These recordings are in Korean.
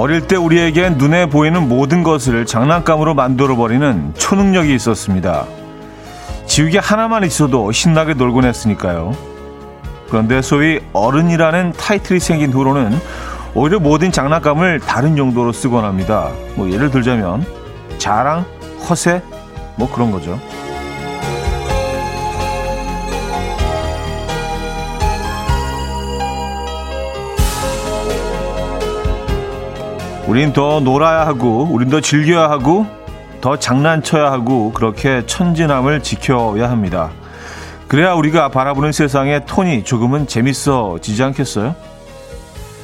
어릴 때 우리에게 눈에 보이는 모든 것을 장난감으로 만들어버리는 초능력이 있었습니다. 지우개 하나만 있어도 신나게 놀곤 했으니까요. 그런데 소위 어른이라는 타이틀이 생긴 후로는 오히려 모든 장난감을 다른 용도로 쓰곤 합니다. 뭐 예를 들자면 자랑, 허세, 뭐 그런 거죠. 우린 더 놀아야 하고, 우린 더 즐겨야 하고, 더 장난쳐야 하고, 그렇게 천진함을 지켜야 합니다. 그래야 우리가 바라보는 세상의 톤이 조금은 재밌어지지 않겠어요?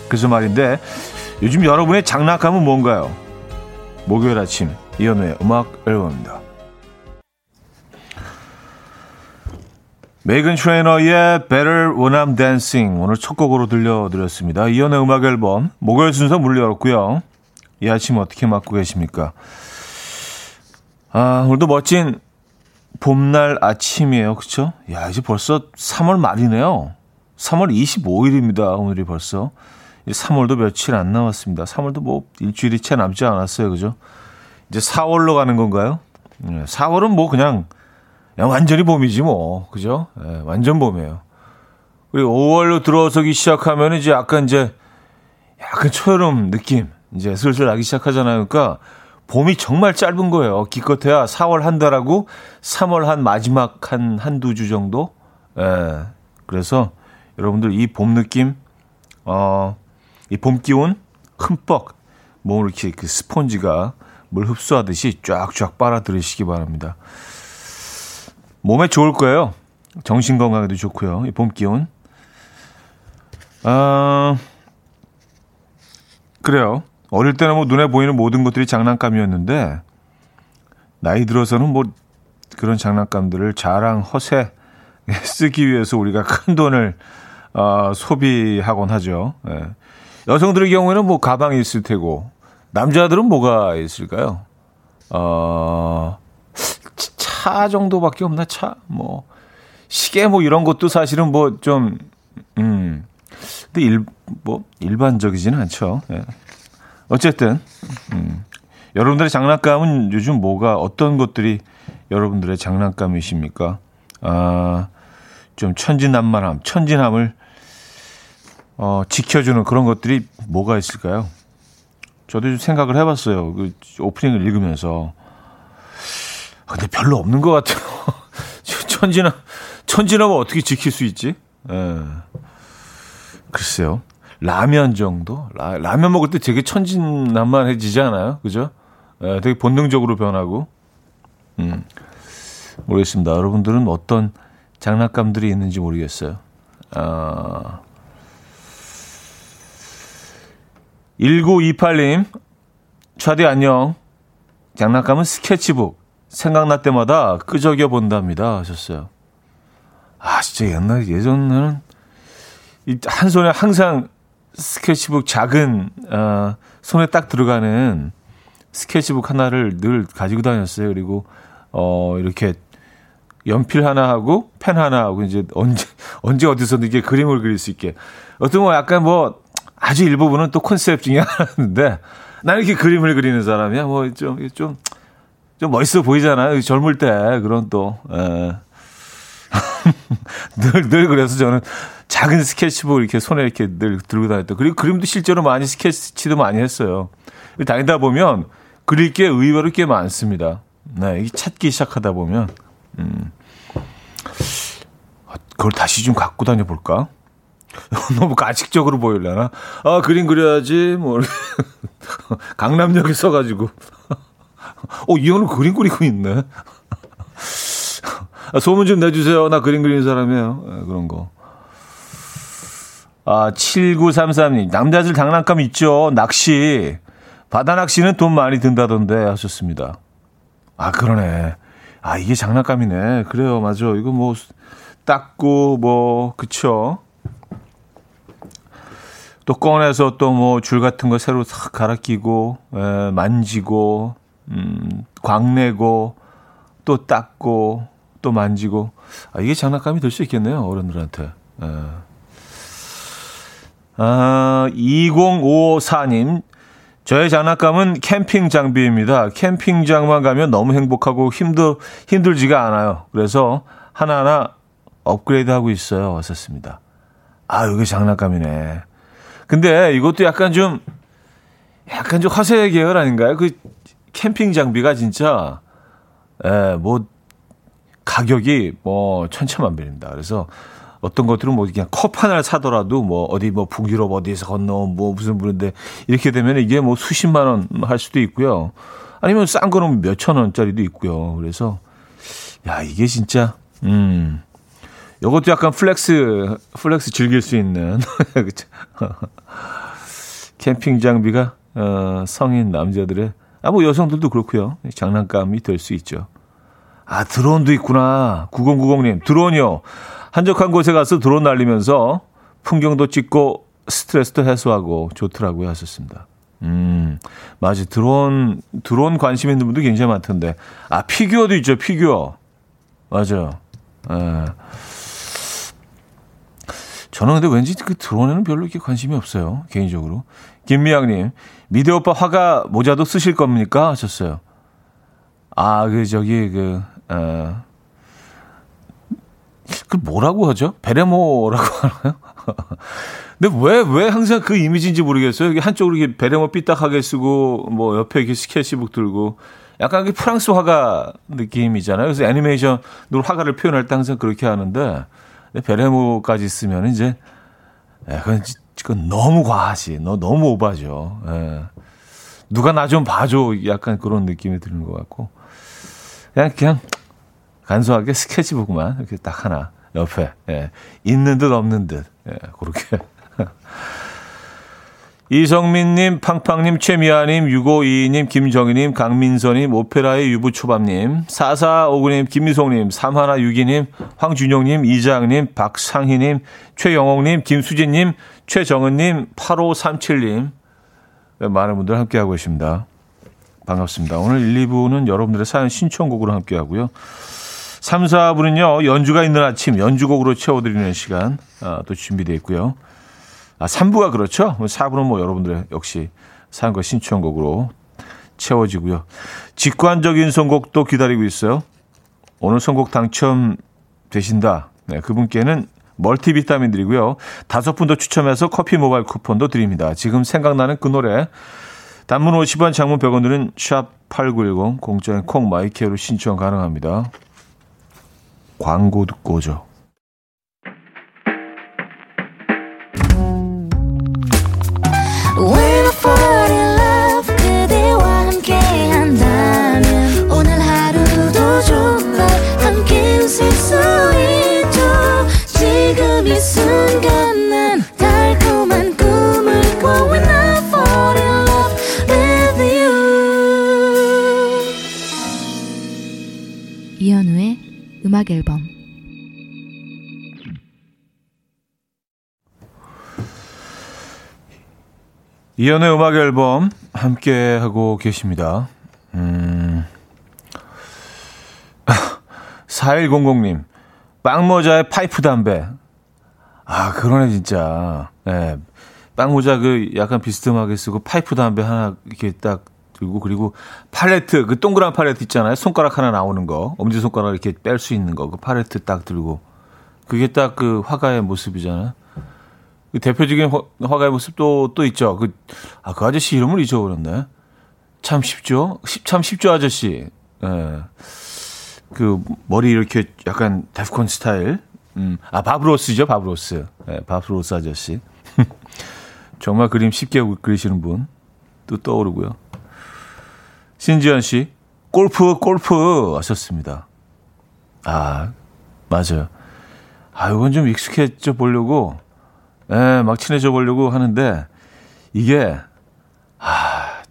그래서 말인데, 요즘 여러분의 장난감은 뭔가요? 목요일 아침, 이현우의 음악 앨범입니다. 메이건 트레이너의 Better When I'm Dancing 오늘 첫 곡으로 들려드렸습니다. 이현우의 음악 앨범, 목요일 순서 문을 열었고요. 이 아침 어떻게 맞고 계십니까? 아, 오늘도 멋진 봄날 아침이에요. 그렇죠? 야, 이제 벌써 3월 말이네요. 3월 25일입니다. 오늘이 벌써. 3월도 며칠 안 남았습니다. 3월도 뭐 일주일이 채 남지 않았어요. 그죠? 이제 4월로 가는 건가요? 4월은 뭐 그냥 완전히 봄이지 뭐. 그죠? 네, 완전 봄이에요. 그리고 5월로 들어서기 시작하면 이제 약간 초여름 느낌. 이제 슬슬 나기 시작하잖아요. 그러니까 봄이 정말 짧은 거예요. 기껏해야 4월 한 달하고 3월 한 마지막 한두 주 정도. 예. 그래서 여러분들 이 봄 느낌, 이 봄 기운 흠뻑 몸을 이렇게 그 스폰지가 물 흡수하듯이 쫙쫙 빨아들이시기 바랍니다. 몸에 좋을 거예요. 정신 건강에도 좋고요. 이 봄 기운. 그래요. 어릴 때는 뭐 눈에 보이는 모든 것들이 장난감이었는데 나이 들어서는 뭐 그런 장난감들을 자랑, 허세 쓰기 위해서 우리가 큰 돈을 소비하곤 하죠. 예. 여성들의 경우에는 뭐 가방이 있을 테고 남자들은 뭐가 있을까요? 차 정도밖에 없나? 차? 뭐 시계 뭐 이런 것도 사실은 뭐 좀 근데 일반적이지는 않죠. 예. 어쨌든 여러분들의 장난감은 요즘 뭐가 어떤 것들이 여러분들의 장난감이십니까? 좀 천진함을 지켜주는 그런 것들이 뭐가 있을까요? 저도 좀 생각을 해봤어요. 그 오프닝을 읽으면서 근데 별로 없는 것 같아요. 천진함을 어떻게 지킬 수 있지? 에. 글쎄요. 라면 정도? 라면 먹을 때 되게 천진난만해지지 않아요? 그죠? 에, 되게 본능적으로 변하고. 모르겠습니다. 여러분들은 어떤 장난감들이 있는지 모르겠어요. 1928님, 차디 안녕. 장난감은 스케치북. 생각날 때마다 끄적여 본답니다. 하셨어요. 아, 진짜 예전에는 한 손에 항상 스케치북 작은 손에 딱 들어가는 스케치북 하나를 늘 가지고 다녔어요. 그리고 이렇게 연필 하나하고 펜 하나하고 이제 언제 어디서든 이게 그림을 그릴 수 있게. 어떤 뭐 약간 뭐 아주 일부분은 또 컨셉 중에 하나인데 나는 이렇게 그림을 그리는 사람이야. 뭐 좀 멋있어 보이잖아요. 젊을 때 그런 또 늘 그래서 저는 작은 스케치북 이렇게 손에 이렇게 늘 들고 다녔다. 그리고 그림도 실제로 많이 스케치도 많이 했어요. 다니다 보면 그릴 게 의외로 꽤 많습니다. 네, 이게 찾기 시작하다 보면 그걸 다시 좀 갖고 다녀볼까? 너무 가식적으로 보이려나? 아, 그림 그려야지. 뭐 강남역에 서가지고 이거는 그림 그리고 있네. 소문 좀 내주세요. 나 그림 그리는 사람이에요. 네, 그런 거. 7933님. 남자들 장난감 있죠. 낚시. 바다 낚시는 돈 많이 든다던데 하셨습니다. 아, 그러네. 아, 이게 장난감이네. 그래요. 맞아. 이거 뭐 닦고 뭐 그쵸. 또 꺼내서 또 뭐 줄 같은 거 새로 싹 갈아 끼고 만지고 광내고 또 닦고 또 만지고. 아, 이게 장난감이 될 수 있겠네요. 어른들한테. 에. 2054님, 저의 장난감은 캠핑 장비입니다. 캠핑장만 가면 너무 행복하고 힘들지가 않아요. 그래서 하나하나 업그레이드하고 있어요. 왔었습니다. 아, 이게 장난감이네. 근데 이것도 약간 좀 허세 계열 아닌가요? 그 캠핑 장비가 진짜 뭐 가격이 뭐 천차만별입니다. 그래서 어떤 것들은 뭐 그냥 컵 하나를 사더라도 뭐 어디 뭐 북유럽 어디에서 건너온 뭐 무슨 분인데 이렇게 되면 이게 뭐 수십만 원 할 수도 있고요. 아니면 싼 거는 몇천 원짜리도 있고요. 그래서 야, 이게 진짜 요것도 약간 플렉스 즐길 수 있는 그렇죠? 캠핑 장비가 성인 남자들의 뭐 여성들도 그렇고요. 장난감이 될 수 있죠. 아, 드론도 있구나. 9090님 드론이요. 한적한 곳에 가서 드론 날리면서 풍경도 찍고 스트레스도 해소하고 좋더라고요 하셨습니다. 맞아. 드론 관심 있는 분도 굉장히 많던데. 아, 피규어도 있죠. 피규어. 맞아요. 예. 저는 근데 왠지 그 드론에는 별로 이렇게 관심이 없어요. 개인적으로. 김미양님, 미대 오빠 화가 모자도 쓰실 겁니까? 하셨어요. 아, 그 뭐라고 하죠? 베레모라고 하나요? 근데 왜 항상 그 이미지인지 모르겠어요. 여기 한쪽으로 이렇게 베레모 삐딱하게 쓰고 뭐 옆에 이렇게 스케치북 들고 약간 그 프랑스 화가 느낌이잖아요. 그래서 애니메이션으로 화가를 표현할 때 항상 그렇게 하는데 베레모까지 쓰면 이제 그건 너무 과하지. 너무 오바죠. 에. 누가 나 좀 봐줘. 약간 그런 느낌이 드는 것 같고 그냥. 간소하게 스케치북만 이렇게 딱 하나 옆에 있는 듯 없는 듯 그렇게. 이성민님, 팡팡님, 최미아님, 6522님, 김정희님, 강민선님, 오페라의 유부초밥님, 4459님, 김미송님, 3162님, 황준용님, 이장님, 박상희님, 최영옥님, 김수진님, 최정은님, 8537님 많은 분들 함께하고 계십니다. 반갑습니다. 오늘 1, 2부는 여러분들의 사연 신청곡으로 함께하고요. 3, 4부는요. 연주가 있는 아침 연주곡으로 채워드리는 시간 또 준비되어 있고요. 3부가 그렇죠. 4부는 뭐 여러분들의 역시 사연과 신청곡으로 채워지고요. 직관적인 선곡도 기다리고 있어요. 오늘 선곡 당첨되신다. 네, 그분께는 멀티비타민 드리고요. 5분 더 추첨해서 커피 모바일 쿠폰도 드립니다. 지금 생각나는 그 노래. 단문 50원, 장문 100원들은 샵8910 공짜인 콩 마이케로 신청 가능합니다. 광고 듣고 오죠. 이현우의 음악 앨범. 이현우의 음악 앨범 함께 하고 계십니다. 4100님 빵모자의 파이프 담배. 아, 그러네 진짜. 네, 빵모자 그 약간 비스듬하게 쓰고 파이프 담배 하나 이렇게 딱 들고 그리고 팔레트 그 동그란 팔레트 있잖아요. 손가락 하나 나오는 거 엄지손가락 이렇게 뺄 수 있는 거 그 팔레트 딱 들고 그게 딱 그 화가의 모습이잖아요. 그 대표적인 화가의 모습도 또 있죠. 그 아저씨 이름을 잊어버렸네. 참 쉽죠. 참 쉽죠 아저씨. 예. 그 머리 이렇게 약간 데프콘 스타일. 아, 바브로스죠. 바브로스. 예, 바브로스 아저씨. 정말 그림 쉽게 그리시는 분 또 떠오르고요. 신지연 씨, 골프 하셨습니다. 아, 맞아요. 아, 이건 좀 익숙해져 보려고, 막 친해져 보려고 하는데, 이게,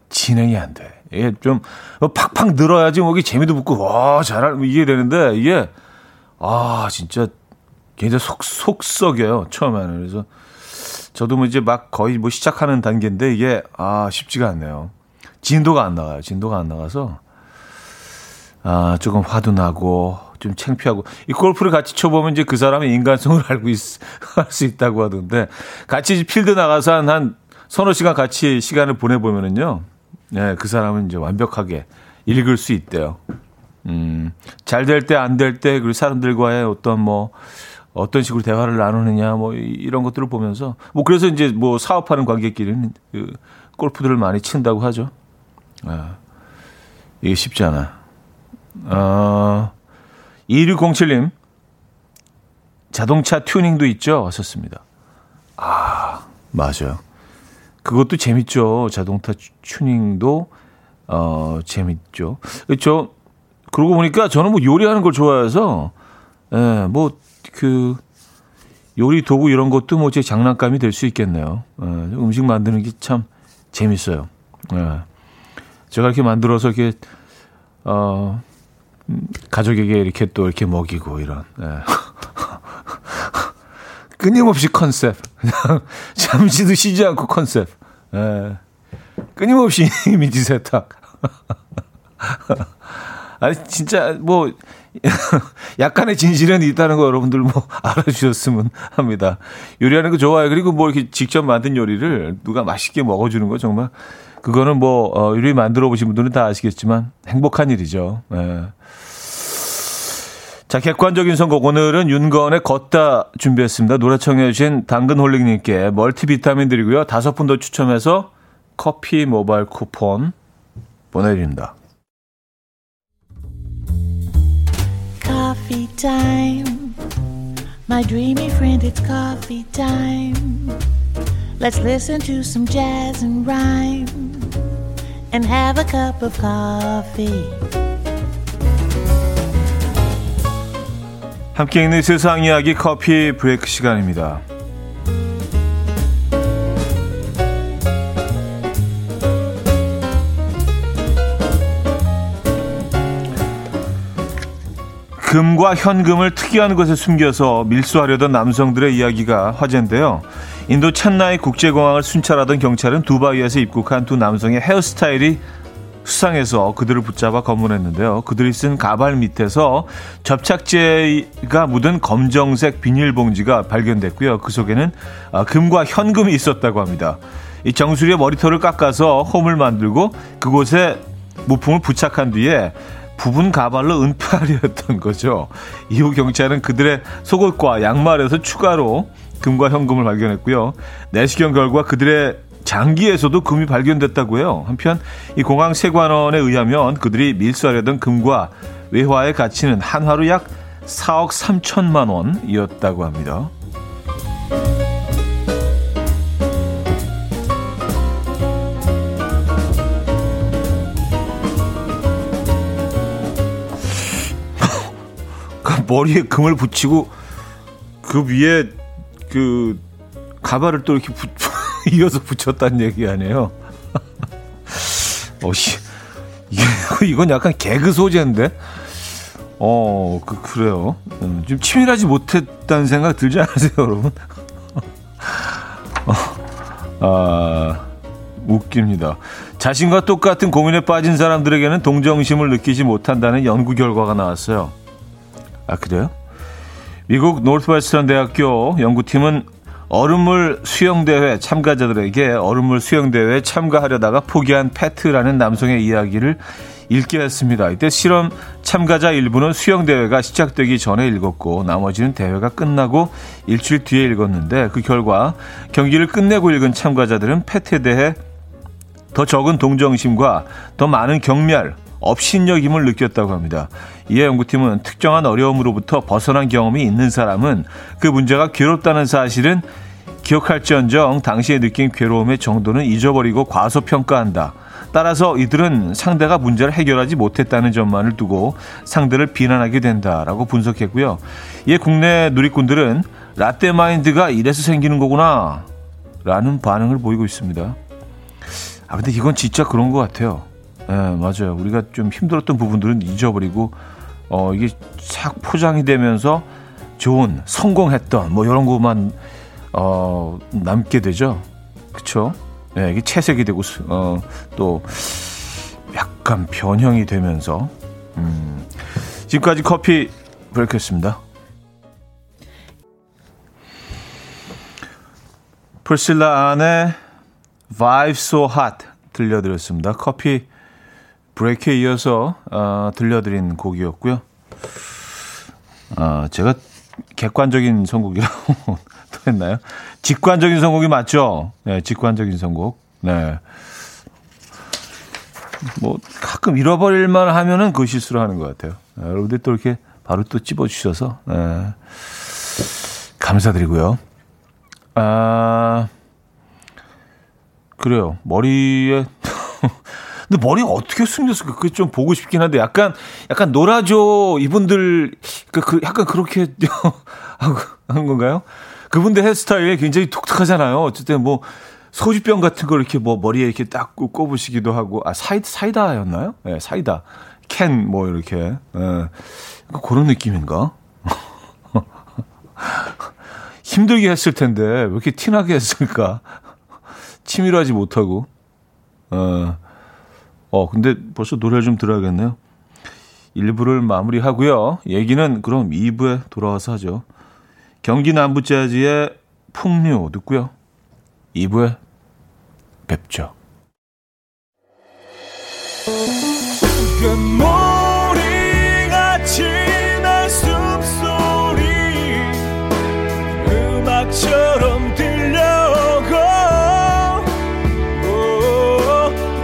진행이 안 돼. 이게 좀, 팍팍 늘어야지, 뭐, 이게 재미도 붙고, 와, 이게 되는데, 이게, 아, 진짜, 굉장히 속 썩여요, 처음에는. 그래서, 저도 뭐, 이제 막 거의 뭐, 시작하는 단계인데, 이게, 아, 쉽지가 않네요. 진도가 안 나가서, 아, 조금 화도 나고, 좀 창피하고. 이 골프를 같이 쳐보면 이제 그 사람의 인간성을 알 수 있다고 하던데, 같이 필드 나가서 한 서너 시간 같이 시간을 보내보면은요, 네, 그 사람은 이제 완벽하게 읽을 수 있대요. 잘 될 때, 안 될 때, 그리고 사람들과의 어떤 뭐, 어떤 식으로 대화를 나누느냐, 뭐, 이런 것들을 보면서, 뭐, 그래서 이제 뭐, 사업하는 관계끼리는 그, 골프들을 많이 친다고 하죠. 아, 이게 쉽지 않아. 2607님, 자동차 튜닝도 있죠? 하셨습니다. 아, 맞아요. 그것도 재밌죠. 자동차 튜닝도, 재밌죠. 그렇죠. 그러고 보니까 저는 뭐 요리하는 걸 좋아해서, 예, 뭐, 그, 요리 도구 이런 것도 뭐 제 장난감이 될 수 있겠네요. 예, 음식 만드는 게 참 재밌어요. 예. 제가 이렇게 만들어서 이렇게, 가족에게 이렇게 또 이렇게 먹이고 이런, 예. 끊임없이 컨셉. 잠시도 쉬지 않고 컨셉. 예. 끊임없이 이미지 세탁. 아니, 진짜, 뭐, 약간의 진실은 있다는 거 여러분들 뭐 알아주셨으면 합니다. 요리하는 거 좋아요. 그리고 뭐 이렇게 직접 만든 요리를 누가 맛있게 먹어주는 거 정말, 그거는 뭐, 요리 만들어 보신 분들은 다 아시겠지만 행복한 일이죠. 예. 자, 객관적인 선곡. 오늘은 윤건의 걷다 준비했습니다. 노래 청해주신 당근홀릭님께 멀티비타민 드리고요. 5분 더 추첨해서 커피 모바일 쿠폰 보내드립니다. Coffee time, my dreamy friend, it's coffee time. Let's listen to some jazz and rhyme and have a cup of coffee. 함께 있는 세상 이야기 커피 브레이크 시간입니다. 금과 현금을 특이한 곳에 숨겨서 밀수하려던 남성들의 이야기가 화제인데요. 인도 챗나이 국제공항을 순찰하던 경찰은 두바이에서 입국한 두 남성의 헤어스타일이 수상해서 그들을 붙잡아 검문했는데요. 그들이 쓴 가발 밑에서 접착제가 묻은 검정색 비닐봉지가 발견됐고요. 그 속에는 금과 현금이 있었다고 합니다. 이 정수리에 머리털을 깎아서 홈을 만들고 그곳에 무품을 부착한 뒤에 부분 가발로 은폐하려 했던 거죠. 이후 경찰은 그들의 속옷과 양말에서 추가로 금과 현금을 발견했고요. 내시경 결과 그들의 장기에서도 금이 발견됐다고 해요. 한편 이 공항 세관원에 의하면 그들이 밀수하려던 금과 외화의 가치는 한화로 약 4억 3천만 원이었다고 합니다. 머리에 금을 붙이고 그 위에 그 가발을 또 이렇게 이어서 붙였다는 얘기 아니에요? 이건 약간 개그 소재인데, 그래요. 좀 치밀하지 못했다는 생각 들지 않으세요, 여러분? 웃깁니다. 자신과 똑같은 고민에 빠진 사람들에게는 동정심을 느끼지 못한다는 연구 결과가 나왔어요. 아, 그래요? 미국 노스웨스턴 대학교 연구팀은 얼음물 수영대회 참가자들에게 얼음물 수영대회에 참가하려다가 포기한 패트라는 남성의 이야기를 읽게 했습니다. 이때 실험 참가자 일부는 수영대회가 시작되기 전에 읽었고 나머지는 대회가 끝나고 일주일 뒤에 읽었는데 그 결과 경기를 끝내고 읽은 참가자들은 패트에 대해 더 적은 동정심과 더 많은 경멸, 업신여김을 느꼈다고 합니다. 이에 연구팀은 특정한 어려움으로부터 벗어난 경험이 있는 사람은 그 문제가 괴롭다는 사실은 기억할지언정 당시에 느낀 괴로움의 정도는 잊어버리고 과소평가한다. 따라서 이들은 상대가 문제를 해결하지 못했다는 점만을 두고 상대를 비난하게 된다라고 분석했고요. 이에 국내 누리꾼들은 라떼 마인드가 이래서 생기는 거구나 라는 반응을 보이고 있습니다. 아, 근데 이건 진짜 그런 것 같아요. 예, 맞아요. 우리가 좀 힘들었던 부분들은 잊어버리고 이게 싹 포장이 되면서 좋은, 성공했던 뭐 이런 것만 남게 되죠. 그렇죠? 예, 이게 채색이 되고 또 약간 변형이 되면서 지금까지 커피 브레이크였습니다. 프리실라 안의 Vibe So Hot 들려드렸습니다. 커피 브레이크에 이어서 들려드린 곡이었고요. 제가 객관적인 선곡이라고 또 했나요? 직관적인 선곡이 맞죠? 네, 직관적인 선곡. 네. 뭐 가끔 잃어버릴만 하면은 그 실수를 하는 것 같아요. 네, 여러분들 또 이렇게 바로 또 찝어주셔서 네. 감사드리고요. 그래요. 머리에 근데 머리 어떻게 숨겼을까? 그게 좀 보고 싶긴 한데 약간 놀아줘 이분들 그 약간 그렇게 한 건가요? 그분들 헤어스타일이 굉장히 독특하잖아요. 어쨌든 뭐 소주병 같은 걸 이렇게 뭐 머리에 이렇게 딱 꼽으시기도 하고 사이다였나요? 네, 사이다 캔 뭐 이렇게 네. 그런 느낌인가? 힘들게 했을 텐데 왜 이렇게 티나게 했을까? 치밀하지 못하고 근데 벌써 노래 좀 들어야겠네요. 1부를 마무리하고요. 얘기는 그럼 2부에 돌아와서 하죠. 경기 남부 재즈의 풍류 듣고요. 2부에 뵙죠. 머리같이 날 숲소리 음악처럼 들려오고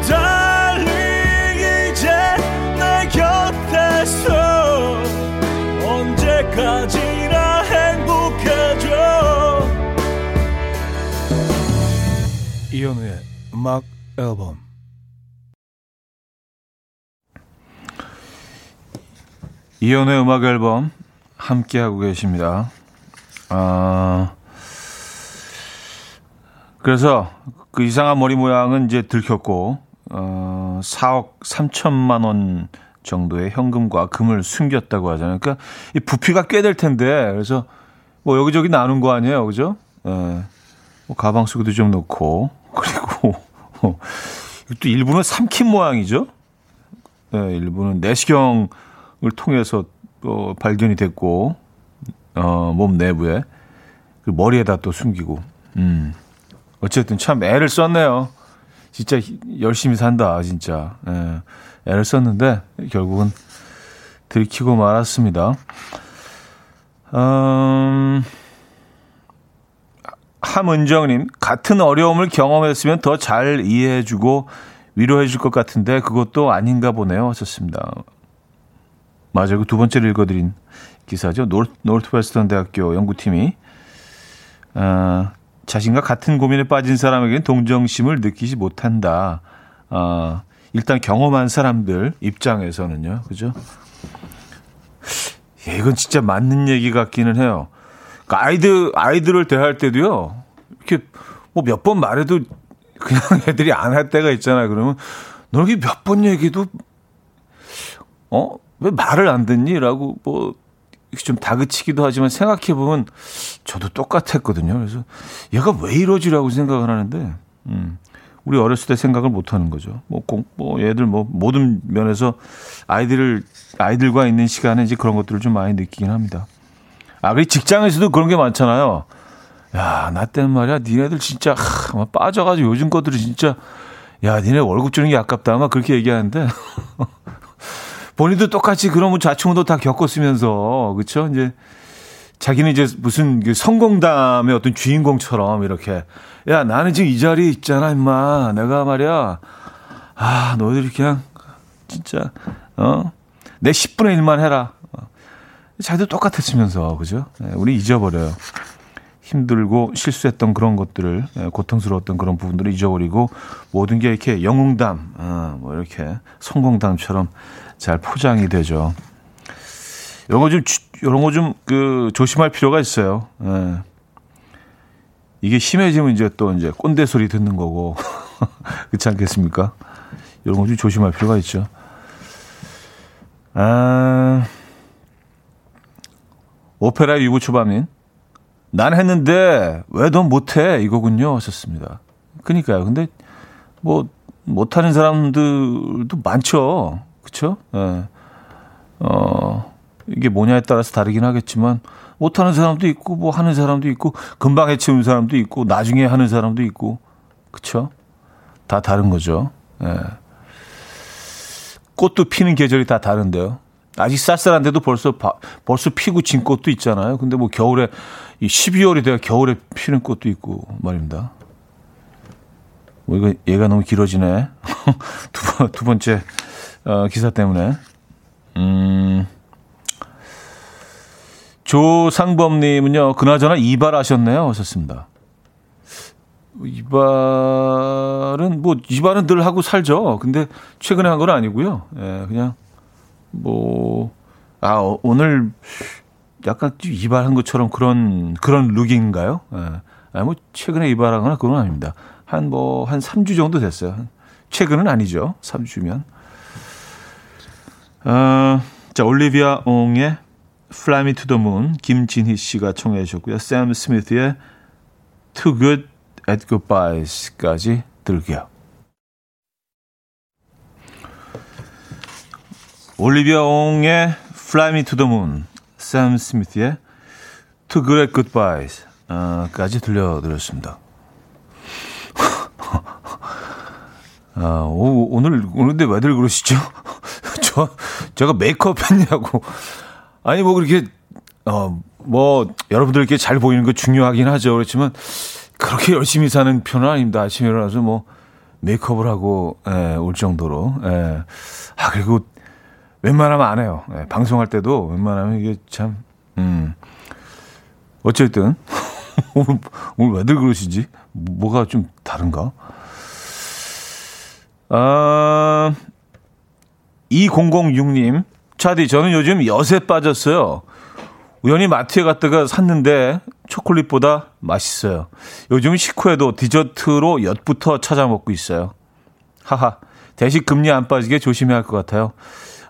달리 이제 내 곁에서 언제까지나 행복해져. 이현우의 음악 앨범. 이현우의 음악 앨범 함께하고 계십니다. 그래서 그 이상한 머리 모양은 이제 들켰고 4억 3천만 원 정도의 현금과 금을 숨겼다고 하잖아요. 그러니까 이 부피가 꽤 될 텐데 그래서 뭐 여기저기 나눈 거 아니에요, 그죠? 뭐 가방 속에도 좀 넣고 그리고 또 일부는 삼킨 모양이죠. 일부는 내시경 을 통해서 또 발견이 됐고 몸 내부에 머리에다 또 숨기고 어쨌든 참 애를 썼네요. 진짜 열심히 산다 진짜. 애를 썼는데 결국은 들키고 말았습니다. 함은정님 같은 어려움을 경험했으면 더 잘 이해해주고 위로해줄 것 같은데 그것도 아닌가 보네요 하셨습니다. 맞아요. 그 두 번째로 읽어드린 기사죠. 노스웨스턴 대학교 연구팀이 자신과 같은 고민에 빠진 사람에게는 동정심을 느끼지 못한다. 일단 경험한 사람들 입장에서는요. 그죠? 이건 진짜 맞는 얘기 같기는 해요. 그러니까 아이들을 대할 때도요. 이렇게 뭐 몇 번 말해도 그냥 애들이 안 할 때가 있잖아요. 그러면 너 이렇게 몇 번 얘기도 왜 말을 안 듣니? 라고 뭐 좀 다그치기도 하지만 생각해보면 저도 똑같았거든요. 그래서 얘가 왜 이러지라고 생각을 하는데 우리 어렸을 때 생각을 못하는 거죠. 얘들 모든 면에서 아이들과 있는 시간에 이제 그런 것들을 좀 많이 느끼긴 합니다. 그리고 직장에서도 그런 게 많잖아요. 야, 나 때는 말이야 니네들 진짜 빠져가지고 요즘 것들이 진짜 야 니네 월급 주는 게 아깝다 막 그렇게 얘기하는데 본인도 똑같이 그런 좌충우도 다 겪었으면서 그렇죠? 이제 자기는 이제 무슨 성공담의 어떤 주인공처럼 이렇게 야 나는 지금 이 자리에 있잖아 인마 내가 말이야 너희들이 그냥 진짜 내 10분의 1만 해라 자기도 똑같았으면서 그죠? 우리 잊어버려요. 힘들고 실수했던 그런 것들을 고통스러웠던 그런 부분들을 잊어버리고 모든 게 이렇게 영웅담 뭐 이렇게 성공담처럼 잘 포장이 되죠. 이런 거 좀 조심할 필요가 있어요. 예. 이게 심해지면 이제 꼰대 소리 듣는 거고 그렇지 않겠습니까? 이런 거 좀 조심할 필요가 있죠. 오페라의 유부초밥님, 난 했는데 왜 넌 못해 이거군요 하셨습니다. 그러니까요. 근데 뭐 못하는 사람들도 많죠. 그렇죠? 예. 이게 뭐냐에 따라서 다르긴 하겠지만 못하는 사람도 있고 뭐 하는 사람도 있고 금방 해치우는 사람도 있고 나중에 하는 사람도 있고 그렇죠? 다 다른 거죠. 예. 꽃도 피는 계절이 다 다른데요. 아직 쌀쌀한데도 벌써 피고 진 꽃도 있잖아요. 근데 뭐 겨울에 12월이 돼야 겨울에 피는 꽃도 있고 말입니다. 뭐 이거 얘가 너무 길어지네. 두 번째 기사 때문에. 조상범님은요. 그나저나 이발하셨네요. 하셨습니다. 이발은 늘 하고 살죠. 근데 최근에 한 건 아니고요. 예, 그냥 오늘 약간 이발한 것처럼 그런 룩인가요? 예, 아니 뭐 최근에 이발하거나 그건 아닙니다. 한 3주 정도 됐어요. 최근은 아니죠. 3주면. 자, 올리비아 옹의 Fly Me to the Moon 김진희 씨가 청해 주셨고요. 샘 스미스의 Too Good at Goodbyes까지 들게요. 올리비아 옹의 Fly Me to the Moon, 샘 스미스의 Too Good at Goodbyes까지 들려드렸습니다. 오늘인데 왜들 그러시죠? 제가 메이크업 했냐고. 아니 뭐 그렇게 여러분들께 잘 보이는 거 중요하긴 하죠. 그렇지만 그렇게 열심히 사는 편은 아닙니다. 아침에 일어나서 뭐 메이크업을 하고 올 정도로. 그리고 웬만하면 안 해요. 방송할 때도 웬만하면 이게 참 어쨌든 오늘 왜들 그러시지? 뭐가 좀 다른가? 2006님, 차디, 저는 요즘 엿에 빠졌어요. 우연히 마트에 갔다가 샀는데 초콜릿보다 맛있어요. 요즘 식후에도 디저트로 엿부터 찾아 먹고 있어요. 하하, 대신 금리 안 빠지게 조심해야 할 것 같아요.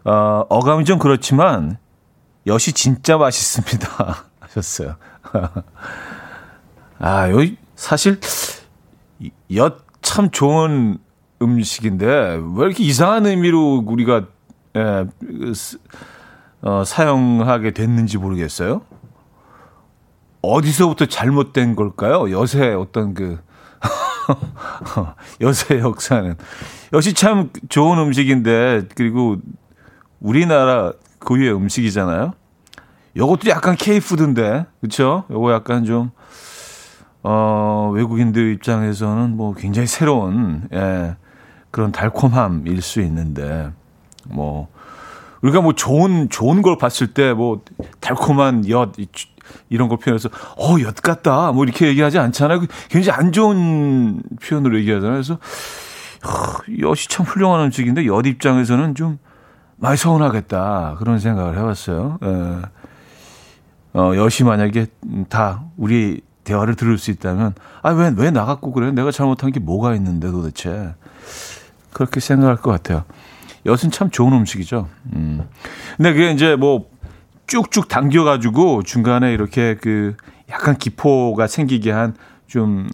어감이 좀 그렇지만 엿이 진짜 맛있습니다. 하셨어요. 여기 사실 엿 참 좋은 음식인데 왜 이렇게 이상한 의미로 우리가 사용하게 됐는지 모르겠어요. 어디서부터 잘못된 걸까요? 엿의 어떤 엿의 역사는 역시 참 좋은 음식인데 그리고 우리나라 고유의 음식이잖아요. 이것도 약간 K푸드인데 그렇죠? 이거 약간 좀 외국인들 입장에서는 뭐 굉장히 새로운 그런 달콤함일 수 있는데, 뭐, 우리가 뭐 좋은 걸 봤을 때, 뭐, 달콤한 엿, 이런 걸 표현해서, 엿 같다. 뭐, 이렇게 얘기하지 않잖아요. 굉장히 안 좋은 표현으로 얘기하잖아요. 그래서, 엿이 참 훌륭한 음식인데, 엿 입장에서는 좀 많이 서운하겠다. 그런 생각을 해봤어요. 엿이 만약에 다 우리 대화를 들을 수 있다면, 왜 나갔고 그래? 내가 잘못한 게 뭐가 있는데 도대체. 그렇게 생각할 것 같아요. 엿은 참 좋은 음식이죠. 근데 그게 이제 뭐 쭉쭉 당겨가지고 중간에 이렇게 약간 기포가 생기게 한 좀,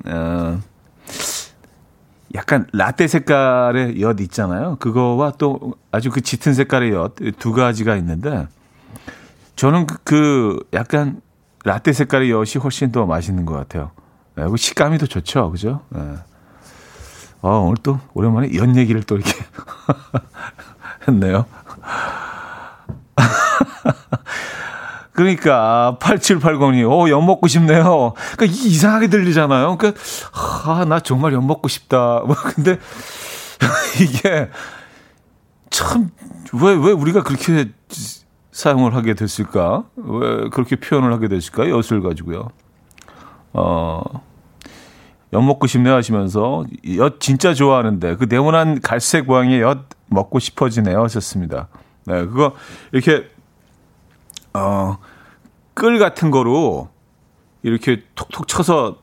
약간 라떼 색깔의 엿 있잖아요. 그거와 또 아주 짙은 색깔의 엿 두 가지가 있는데 저는 약간 라떼 색깔의 엿이 훨씬 더 맛있는 것 같아요. 식감이 더 좋죠. 그죠? 네. 오늘 또 오랜만에 연 얘기를 또 이렇게 했네요. 그러니까 8780님 엿 먹고 싶네요. 그러니까 이상하게 들리잖아요. 그러니까 나 정말 엿 먹고 싶다. 근데 이게 참 왜 우리가 그렇게 사용을 하게 됐을까? 왜 그렇게 표현을 하게 됐을까? 엿을 가지고요. 엿 먹고 싶네 하시면서 엿 진짜 좋아하는데 그 네모난 갈색 모양의 엿 먹고 싶어지네요 하셨습니다. 네, 그거 이렇게 끌 같은 거로 이렇게 톡톡 쳐서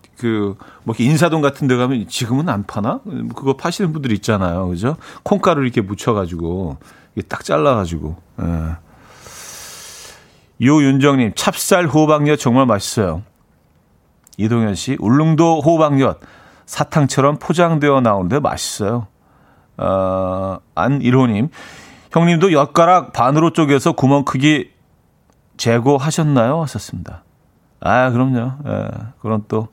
뭐 인사동 같은 데 가면 지금은 안 파나? 그거 파시는 분들 있잖아요, 그죠? 콩가루 이렇게 묻혀가지고 이게 딱 잘라가지고. 네. 요윤정님 찹쌀 호박엿 정말 맛있어요. 이동현 씨, 울릉도 호박엿 사탕처럼 포장되어 나오는데 맛있어요. 안일호님, 형님도 엿가락 반으로 쪼개서 구멍 크기 재고하셨나요? 하셨습니다. 그럼요. 그런 또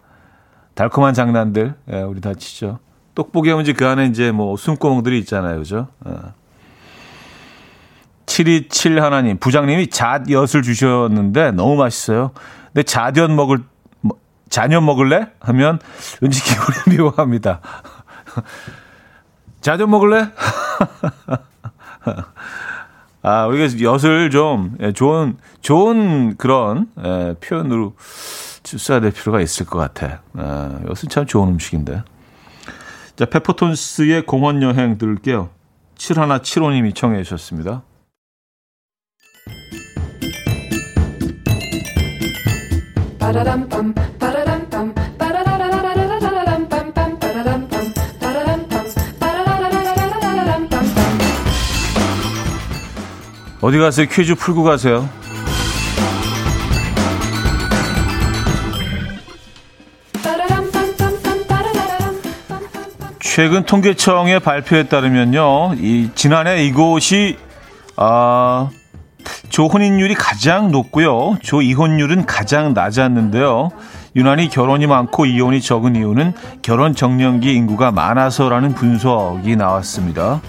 달콤한 장난들 우리 다 치죠. 떡볶이 하면 이제 그 안에 이제 뭐 숨구멍들이 있잖아요. 그죠? 727 하나님, 부장님이 잣엿을 주셨는데 너무 맛있어요. 근데 잣엿 먹을래? 하면 왠지 기분이 미워합니다. 잣엿 먹을래? 아, 우리가 엿을 좀 좋은 그런 표현으로 써야 될 필요가 있을 것 같아. 엿은 참 좋은 음식인데. 자, 페퍼톤스의 공원 여행 들을게요. 7175님이 청해 주셨습니다. 어디 가세요? 퀴즈 풀고 가세요. 최근 통계청의 발표에 따르면요, 지난해 이곳이 조혼인율이 가장 높고요, 조이혼율은 가장 낮았는데요. 유난히 결혼이 많고 이혼이 적은 이유는 결혼 적령기 인구가 많아서라는 분석이 나왔습니다.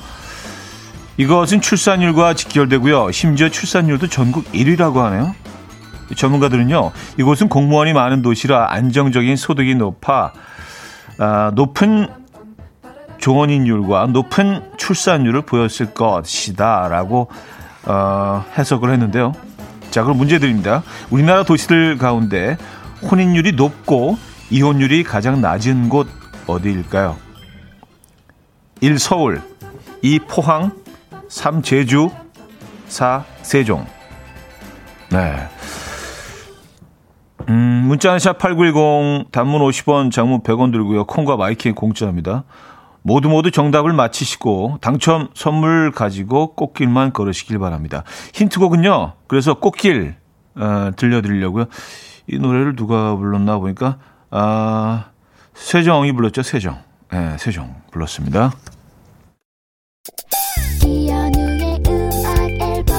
이것은 출산율과 직결되고요. 심지어 출산율도 전국 1위라고 하네요. 전문가들은요, 이곳은 공무원이 많은 도시라 안정적인 소득이 높아 높은 조혼인율과 높은 출산율을 보였을 것이다라고 해석을 했는데요. 자, 그럼 문제 드립니다. 우리나라 도시들 가운데 혼인율이 높고 이혼율이 가장 낮은 곳 어디일까요? 1. 서울 2. 포항 3. 제주 4. 세종. 네. 문자는 샵 8910, 단문 50원, 장문 100원 들고요. 콩과 마이킹 공짜입니다. 모두 정답을 맞히시고 당첨 선물 가지고 꽃길만 걸으시길 바랍니다. 힌트곡은요, 그래서 꽃길 들려드리려고요. 이 노래를 누가 불렀나 보니까 세정이 불렀죠. 세정. 네, 세정 불렀습니다. 이현우의 음악 앨범.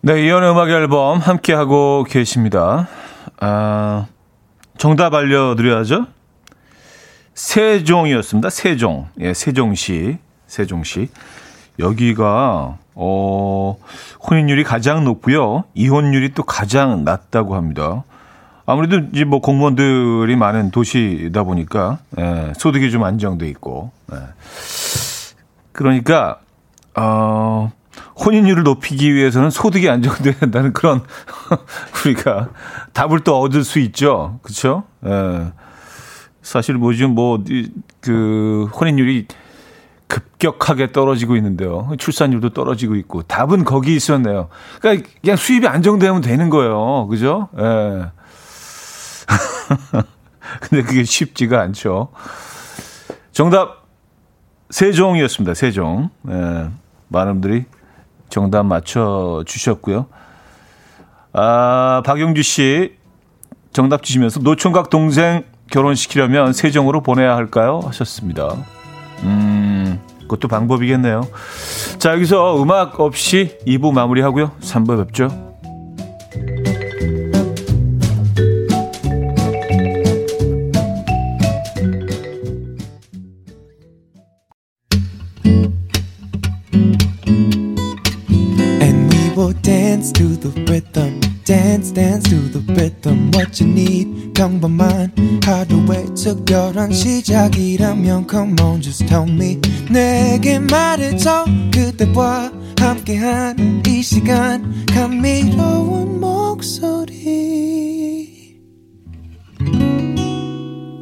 네, 이현우의 음악 앨범 함께하고 계십니다. 정답 알려드려야죠. 세종이었습니다. 세종. 예, 세종시. 여기가, 혼인율이 가장 높고요. 이혼율이 또 가장 낮다고 합니다. 아무래도 이제 뭐 공무원들이 많은 도시다 보니까, 예, 소득이 좀 안정돼 있고, 예. 그러니까, 혼인율을 높이기 위해서는 소득이 안정돼야 한다는 그런 우리가 답을 또 얻을 수 있죠. 그렇죠? 예. 사실 뭐 지금 그 혼인율이 급격하게 떨어지고 있는데요. 출산율도 떨어지고 있고 답은 거기 있었네요. 그러니까 그냥 수입이 안정되면 되는 거예요. 그죠? 예. 근데 그게 쉽지가 않죠. 정답 세종이었습니다. 세종. 예. 많은 분들이 정답 맞춰주셨고요. 박용주 씨 정답 주시면서 노총각 동생 결혼시키려면 세종으로 보내야 할까요? 하셨습니다. 그것도 방법이겠네요. 자, 여기서 음악 없이 2부 마무리하고요. 3부 뵙죠. Dance to the rhythm. What you need, 평범한 하루의 특별한 시작이라면 come on, just tell me. 내게 말해줘 그대와 함께한 이 시간 감미로운 목소리.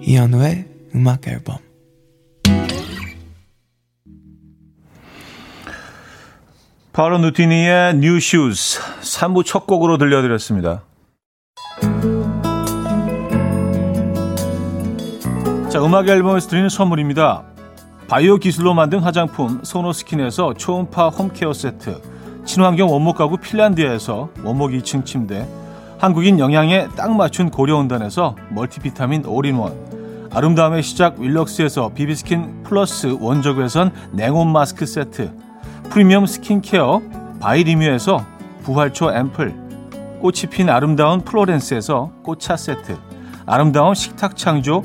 이현우의 음악 앨범. 바로 누티니의 New Shoes 3부 첫 곡으로 들려드렸습니다. 자, 음악 앨범에서 드리는 선물입니다. 바이오 기술로 만든 화장품 소노스킨에서 초음파 홈케어 세트, 친환경 원목 가구 핀란드에서 원목 2층 침대, 한국인 영양에 딱 맞춘 고려온단에서 멀티비타민 올인원, 아름다움의 시작 윌럭스에서 비비스킨 플러스 원적외선 냉온 마스크 세트, 프리미엄 스킨케어 바이리뮤에서 부활초 앰플, 꽃이 핀 아름다운 플로렌스에서 꽃차 세트, 아름다운 식탁 창조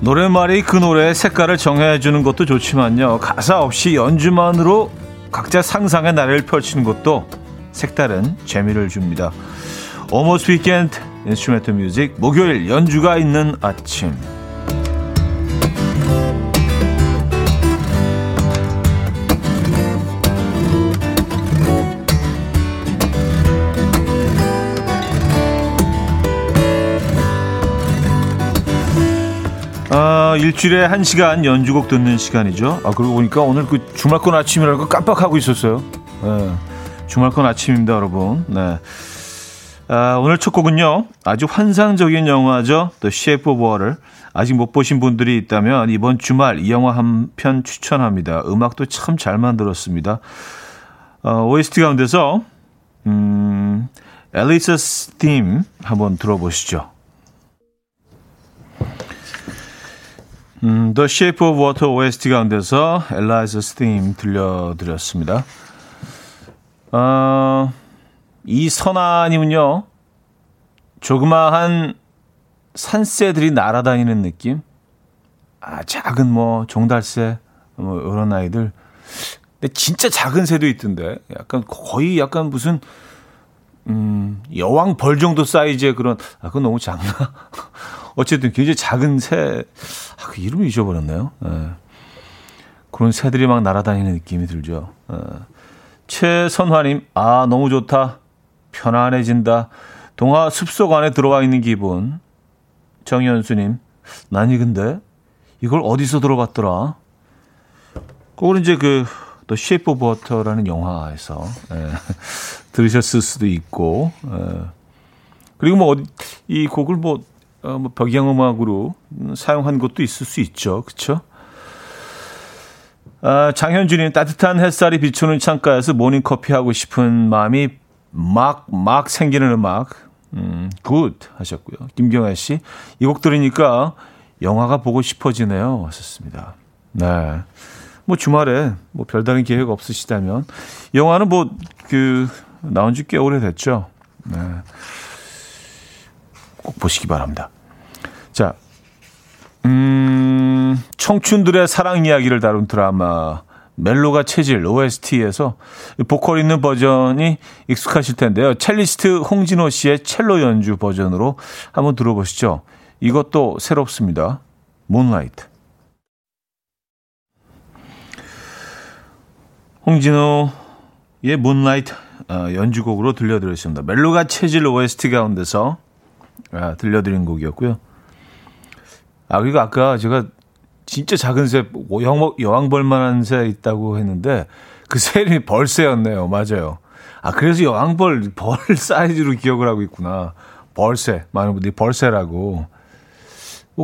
노랫말이 그 노래의 색깔을 정해주는 것도 좋지만요, 가사 없이 연주만으로 각자 상상의 나래를 펼치는 것도 색다른 재미를 줍니다. Almost Weekend Instrumental Music, 목요일 연주가 있는 아침. 일주일에 1시간 연주곡 듣는 시간이죠. 그러고 보니까 오늘 그 주말권 아침이라고 깜빡하고 있었어요. 네, 주말권 아침입니다, 여러분. 네. 오늘 첫 곡은요, 아주 환상적인 영화죠. The Shape of Water. 아직 못 보신 분들이 있다면 이번 주말 이 영화 한 편 추천합니다. 음악도 참 잘 만들었습니다. OST 가운데서 Alice's Theme 한번 들어보시죠. The Shape of Water OST 가운데서 Eliza's Theme 들려드렸습니다. 이 선아님은요, 조그마한 산새들이 날아다니는 느낌? 작은 뭐 종달새 뭐 이런 아이들. 근데 진짜 작은 새도 있던데, 약간 거의 약간 무슨 여왕 벌 정도 사이즈의 그런. 그건 너무 작나? 어쨌든 굉장히 작은 새, 그 이름을 잊어버렸네요. 예. 그런 새들이 막 날아다니는 느낌이 들죠. 예. 최선화님, 너무 좋다. 편안해진다. 동화 숲속 안에 들어와 있는 기분. 정현수님, 난이 근데 이걸 어디서 들어봤더라. 그걸 이제 The Shape of Water라는 영화에서 들으셨을 수도 있고, 그리고 이 곡을 배경음악으로 사용한 것도 있을 수 있죠. 그렇죠? 장현준님, 따뜻한 햇살이 비추는 창가에서 모닝커피 하고 싶은 마음이 막 생기는 음악. 굿 하셨고요. 김경아 씨, 이 곡 들으니까 영화가 보고 싶어지네요 하셨습니다. 네. 뭐 주말에 별다른 계획 없으시다면, 영화는 나온 지 꽤 오래됐죠. 네. 꼭 보시기 바랍니다. 자, 청춘들의 사랑 이야기를 다룬 드라마 멜로가 체질 OST에서 보컬 있는 버전이 익숙하실 텐데요. 첼리스트 홍진호 씨의 첼로 연주 버전으로 한번 들어보시죠. 이것도 새롭습니다. Moonlight. 홍진호의 Moonlight 연주곡으로 들려드렸습니다. 멜로가 체질 OST 가운데서 들려드린 곡이었고요. 그리고 아까 제가 진짜 작은 새, 여왕벌만한 새 있다고 했는데 그 새는 벌새였네요. 맞아요. 그래서 여왕벌, 벌 사이즈로 기억을 하고 있구나. 벌새. 많은 분들이 벌새라고.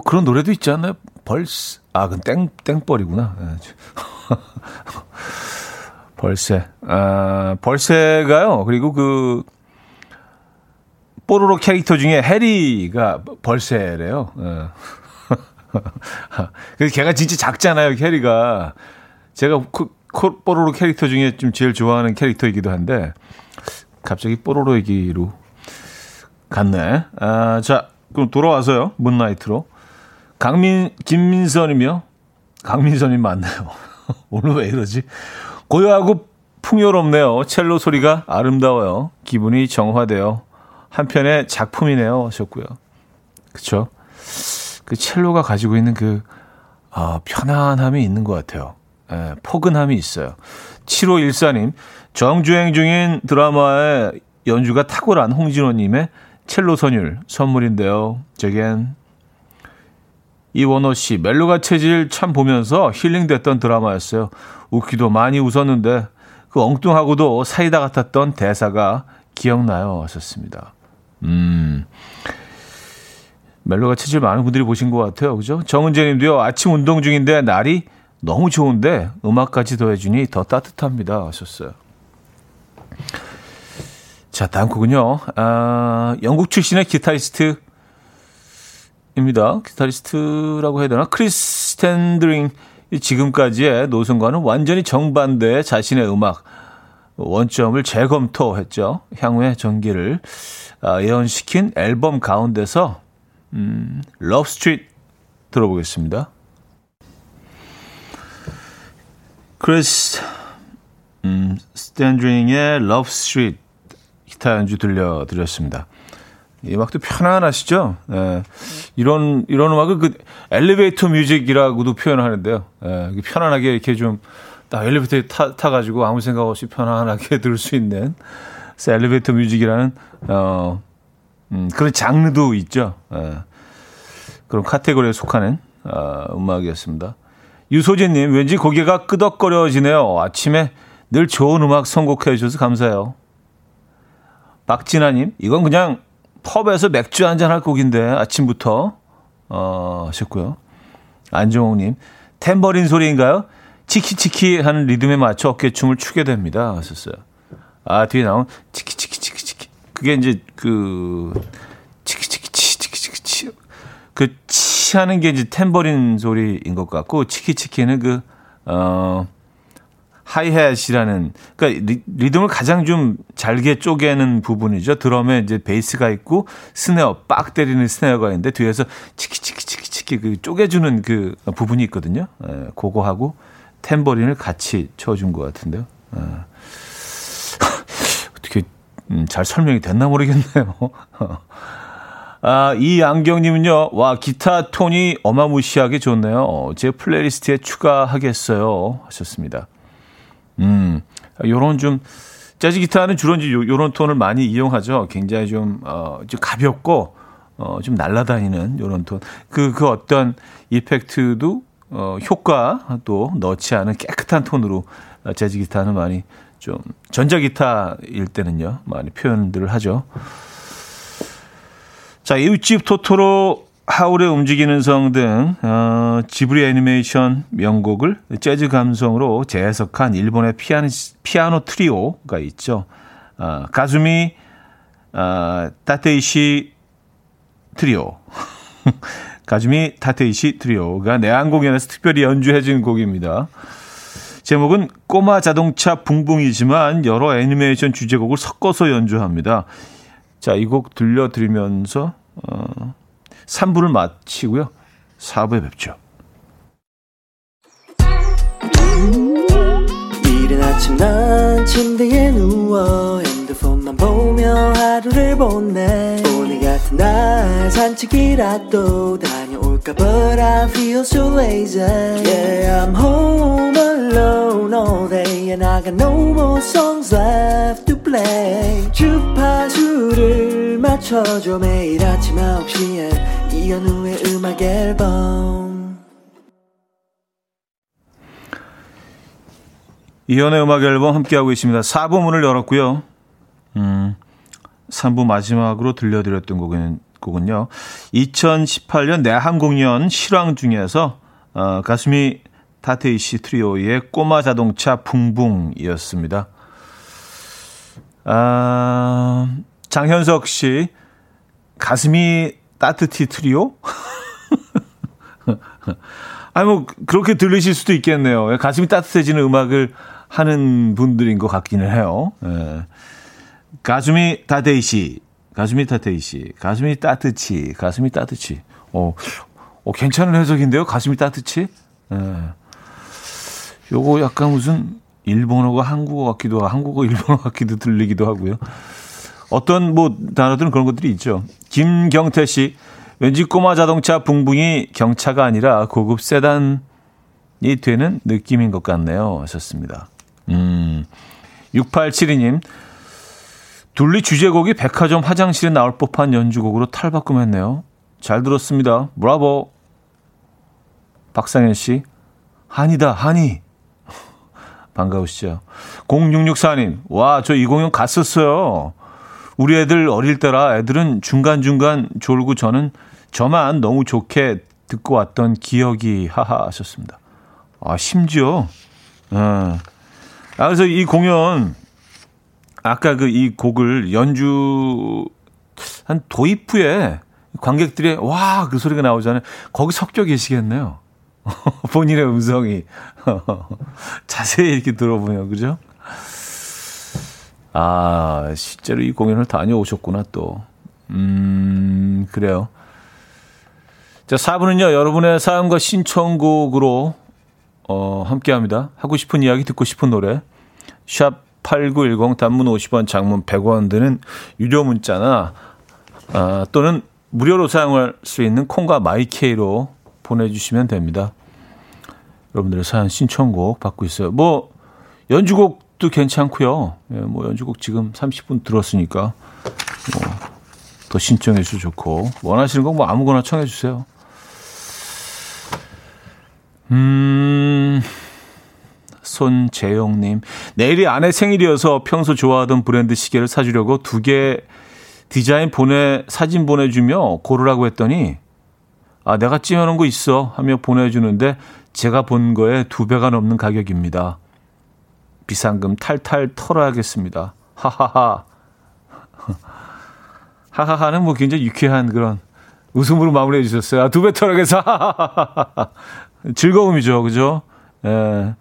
그런 노래도 있지 않나요? 벌새. 그건 땡벌이구나. 벌새. 벌새가요. 그리고 뽀로로 캐릭터 중에 해리가 벌새래요. 그래서 걔가 진짜 작잖아요, 해리가. 제가 뽀로로 캐릭터 중에 좀 제일 좋아하는 캐릭터이기도 한데, 갑자기 뽀로로 얘기로 갔네. 자, 그럼 돌아와서요. 문나이트로. 김민선이며 강민선이 맞네요. 오늘 왜 이러지? 고요하고 풍요롭네요. 첼로 소리가 아름다워요. 기분이 정화돼요. 한편의 작품이네요 하셨고요. 그렇죠? 그 첼로가 가지고 있는 그 편안함이 있는 것 같아요. 예, 포근함이 있어요. 7514님, 정주행 중인 드라마의 연주가 탁월한 홍진호님의 첼로 선율 선물인데요. 제겐 이원호 씨, 멜로가 체질 참 보면서 힐링됐던 드라마였어요. 웃기도 많이 웃었는데 그 엉뚱하고도 사이다 같았던 대사가 기억나요 하셨습니다. 멜로가 체질 많은 분들이 보신 것 같아요. 그죠? 정은재 님도요. 아침 운동 중인데 날이 너무 좋은데 음악까지 더해주니 더 따뜻합니다 하셨어요. 자, 다음 곡은요. 영국 출신의 기타리스트입니다. 기타리스트라고 해야 되나? 크리스 스탠드링. 지금까지의 노선과는 완전히 정반대의 자신의 음악 원점을 재검토했죠. 향후의 전기를 예언시킨 앨범 가운데서 러브 스트리트 들어보겠습니다. 크리스 스탠드링의 러브 스트리트 기타 연주 들려드렸습니다. 이 음악도 편안하시죠? 예. 이런 음악을 그 엘리베이터 뮤직이라고도 표현하는데요. 예. 편안하게 이렇게 좀 딱 엘리베이터에 타가지고 아무 생각 없이 편안하게 들을 수 있는 그래서 엘리베이터 뮤직이라는 그런 장르도 있죠. 예. 그런 카테고리에 속하는 음악이었습니다. 유소진님, 왠지 고개가 끄덕거려지네요. 아침에 늘 좋은 음악 선곡해 주셔서 감사해요. 박진아님, 이건 그냥 펍에서 맥주 한잔할 곡인데 아침부터 하셨고요. 안정홍님, 탬버린 소리인가요? 치키치키 하는 리듬에 맞춰 어깨춤을 추게 됩니다 하셨어요. 아, 뒤에 나온 치키치키치키치키 그게 이제 그 치키치키치키치키치 그 치 하는 게 이제 탬버린 소리인 것 같고 치키치키는 그 하이햇이라는, 그러니까 리듬을 가장 좀 잘게 쪼개는 부분이죠. 드럼에 이제 베이스가 있고 스네어, 빡 때리는 스네어가 있는데 뒤에서 치키치키치키치키 그 쪼개주는 그 부분이 있거든요. 예, 그거하고 탬버린을 같이 쳐준 것 같은데요. 예. 어떻게 잘 설명이 됐나 모르겠네요. 아, 이 안경님은요. 와, 기타 톤이 어마무시하게 좋네요. 제 플레이리스트에 추가하겠어요 하셨습니다. 요런 좀, 재즈 기타는 주로 이제 요런 톤을 많이 이용하죠. 굉장히 좀 가볍고, 좀 날아다니는 요런 톤. 그 어떤 이펙트도, 효과 또 넣지 않은 깨끗한 톤으로 재즈 기타는 많이 좀, 전자 기타일 때는요, 많이 표현들을 하죠. 자, 이웃집 토토로 하울의 움직이는 성 등 지브리 애니메이션 명곡을 재즈 감성으로 재해석한 일본의 피아노 트리오가 있죠. 가즈미 타테이시 트리오. 가즈미 타테이시 트리오가 내한 공연에서 특별히 연주해준 곡입니다. 제목은 꼬마 자동차 붕붕이지만 여러 애니메이션 주제곡을 섞어서 연주합니다. 자, 이 곡 들려드리면서 3부를 마치고요. 4부에 뵙죠. 이른 아침 난 침대에 누워 핸드폰만 보며 하루를 보내 오늘 같은 날 산책이라도 다녀올까 But I feel so lazy Yeah, I'm home alone all day And I got no more songs left to play 주파수를 맞춰줘 매일 아침 9시에 이현우의 음악 앨범 이현우의 음악 앨범 함께하고 있습니다. 4부 문을 열었고요. 3부 마지막으로 들려드렸던 곡은요. 2018년 내한 공연 실황 중에서 가즈미 타테이시 트리오의 꼬마 자동차 붕붕이었습니다. 장현석 씨, 가슴이 따뜻히 트리오? 아니, 뭐, 그렇게 들리실 수도 있겠네요. 가슴이 따뜻해지는 음악을 하는 분들인 것 같기는 해요. 예. 가즈미 타테이시 가즈미 타테이시, 가슴이 따뜻치, 가슴이 따뜻치. 괜찮은 해석인데요. 가슴이 따뜻치. 예. 요거 약간 무슨 일본어가 한국어 같기도 하고, 한국어 일본어 같기도 들리기도 하고요. 어떤 단어들은 그런 것들이 있죠. 김경태 씨, 왠지 꼬마 자동차 붕붕이 경차가 아니라 고급 세단이 되는 느낌인 것 같네요. 하셨습니다. 6872님, 둘리 주제곡이 백화점 화장실에 나올 법한 연주곡으로 탈바꿈했네요. 잘 들었습니다. 브라보. 박상현 씨, 한이다, 한이. 반가우시죠? 0664님, 와, 저 이 공연 갔었어요. 우리 애들 어릴 때라 애들은 중간중간 졸고 저는 저만 너무 좋게 듣고 왔던 기억이 하하 하셨습니다. 아, 심지어. 그래서 이 공연, 아까 이 곡을 연주 한 도입 후에 관객들이 와, 그 소리가 나오잖아요. 거기 섞여 계시겠네요. 본인의 음성이. 자세히 이렇게 들어보면, 그죠? 아, 실제로 이 공연을 다녀오셨구나, 또. 그래요. 자, 4부는요, 여러분의 사연과 신청곡으로, 함께 합니다. 하고 싶은 이야기, 듣고 싶은 노래. 샵8910 단문 50원, 장문 100원 드는 유료 문자나, 또는 무료로 사용할 수 있는 콩과 마이케이로 보내주시면 됩니다. 여러분들의 사연 신청곡 받고 있어요. 연주곡도 괜찮고요. 연주곡 지금 30분 들었으니까 더 신청해 주셔도 좋고, 원하시는 곡 아무거나 청해 주세요. 손재영님, 내일이 아내 생일이어서 평소 좋아하던 브랜드 시계를 사주려고 2개 디자인 사진 보내주며 고르라고 했더니, 아, 내가 찜해놓은 거 있어 하며 보내주는데 제가 본 거에 2배가 넘는 가격입니다. 비상금 탈탈 털어야겠습니다. 하하하. 하하하는 굉장히 유쾌한 그런 웃음으로 마무리해 주셨어요. 아, 2배 털어야겠어. 하하하하. 즐거움이죠, 그죠? 예.